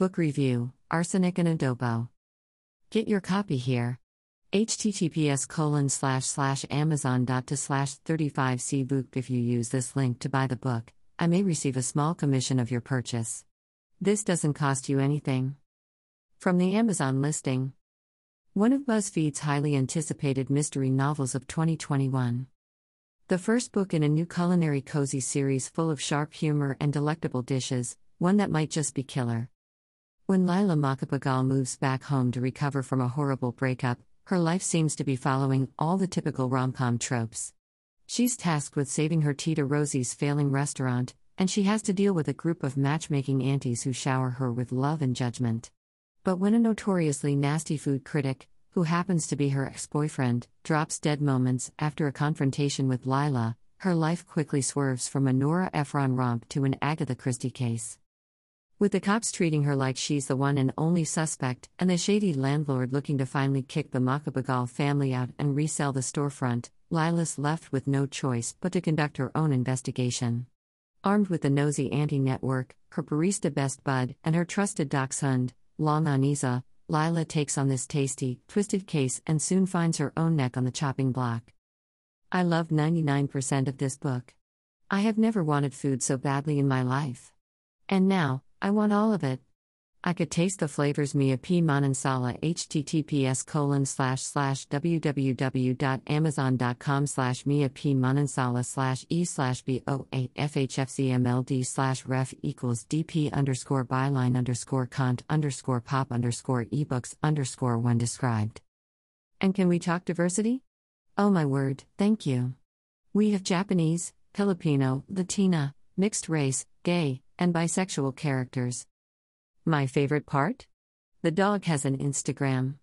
Book Review, Arsenic and Adobo. Get your copy here. https://amazon.to/35cbook. If you use this link to buy the book, I may receive a small commission of your purchase. This doesn't cost you anything. From the Amazon listing. One of BuzzFeed's highly anticipated mystery novels of 2021. The first book in a new culinary cozy series full of sharp humor and delectable dishes, one that might just be killer. When Lila Macapagal moves back home to recover from a horrible breakup, her life seems to be following all the typical rom-com tropes. She's tasked with saving her Tita Rosie's failing restaurant, and she has to deal with a group of matchmaking aunties who shower her with love and judgment. But when a notoriously nasty food critic, who happens to be her ex-boyfriend, drops dead moments after a confrontation with Lila, her life quickly swerves from a Nora Ephron romp to an Agatha Christie case. With the cops treating her like she's the one and only suspect, and the shady landlord looking to finally kick the Macapagal family out and resell the storefront, Lila's left with no choice but to conduct her own investigation. Armed with the nosy auntie network, her barista best bud, and her trusted dachshund, Longanisa, Lila takes on this tasty, twisted case and soon finds her own neck on the chopping block. I loved 99% of this book. I have never wanted food so badly in my life. And now, I want all of it. I could taste the flavors. Mia P. Manansala. https://www.amazon.com/mia-p-manansala/e/b-o8ffcmld/ref=dp_byline_content_pop_ebooks_1 described. And can we talk diversity? Oh my word, thank you. We have Japanese, Filipino, Latina, mixed race, gay, and bisexual characters. My favorite part? The dog has an Instagram.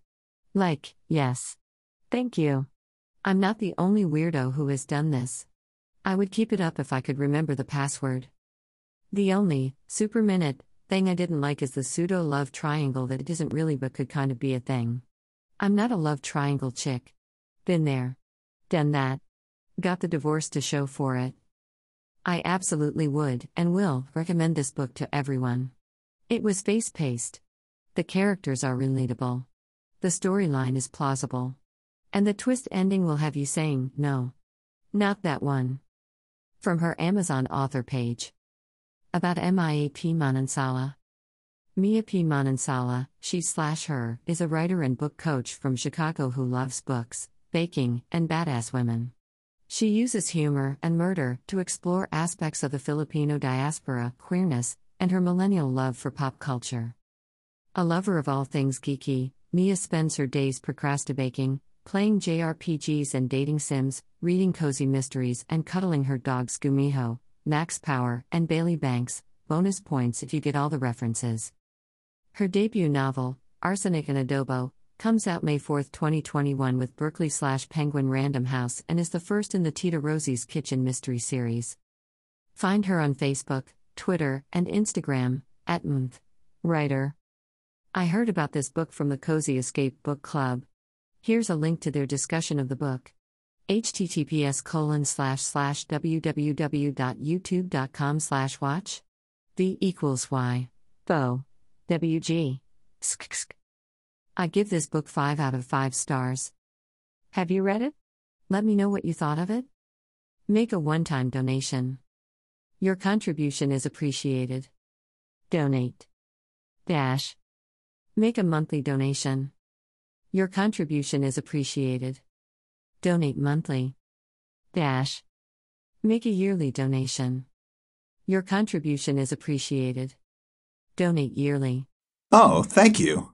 Like, yes. Thank you. I'm not the only weirdo who has done this. I would keep it up if I could remember the password. The only, super minute, thing I didn't like is the pseudo-love triangle that it isn't really but could kind of be a thing. I'm not a love triangle chick. Been there. Done that. Got the divorce to show for it. I absolutely would, and will, recommend this book to everyone. It was face-paced. The characters are relatable. The storyline is plausible. And the twist ending will have you saying, no. Not that one. From her Amazon author page. About Mia P. Manansala. Mia P. Manansala, she/her, is a writer and book coach from Chicago who loves books, baking, and badass women. She uses humor and murder to explore aspects of the Filipino diaspora, queerness, and her millennial love for pop culture. A lover of all things geeky, Mia spends her days procrastinating, playing JRPGs and dating sims, reading cozy mysteries and cuddling her dogs Gumiho, Max Power, and Bailey Banks. Bonus points if you get all the references. Her debut novel, Arsenic and Adobo, comes out May 4, 2021 with Berkeley/Penguin Random House and is the first in the Tita Rosie's Kitchen mystery series. Find her on Facebook, Twitter, and Instagram, @writer. I heard about this book from the Cozy Escape Book Club. Here's a link to their discussion of the book. https://www.youtube.com/watch?v=y.bo.wg. I give this book 5 out of 5 stars. Have you read it? Let me know what you thought of it. Make a one-time donation. Your contribution is appreciated. Donate. Make a monthly donation. Your contribution is appreciated. Donate monthly. Make a yearly donation. Your contribution is appreciated. Donate yearly. Oh, thank you.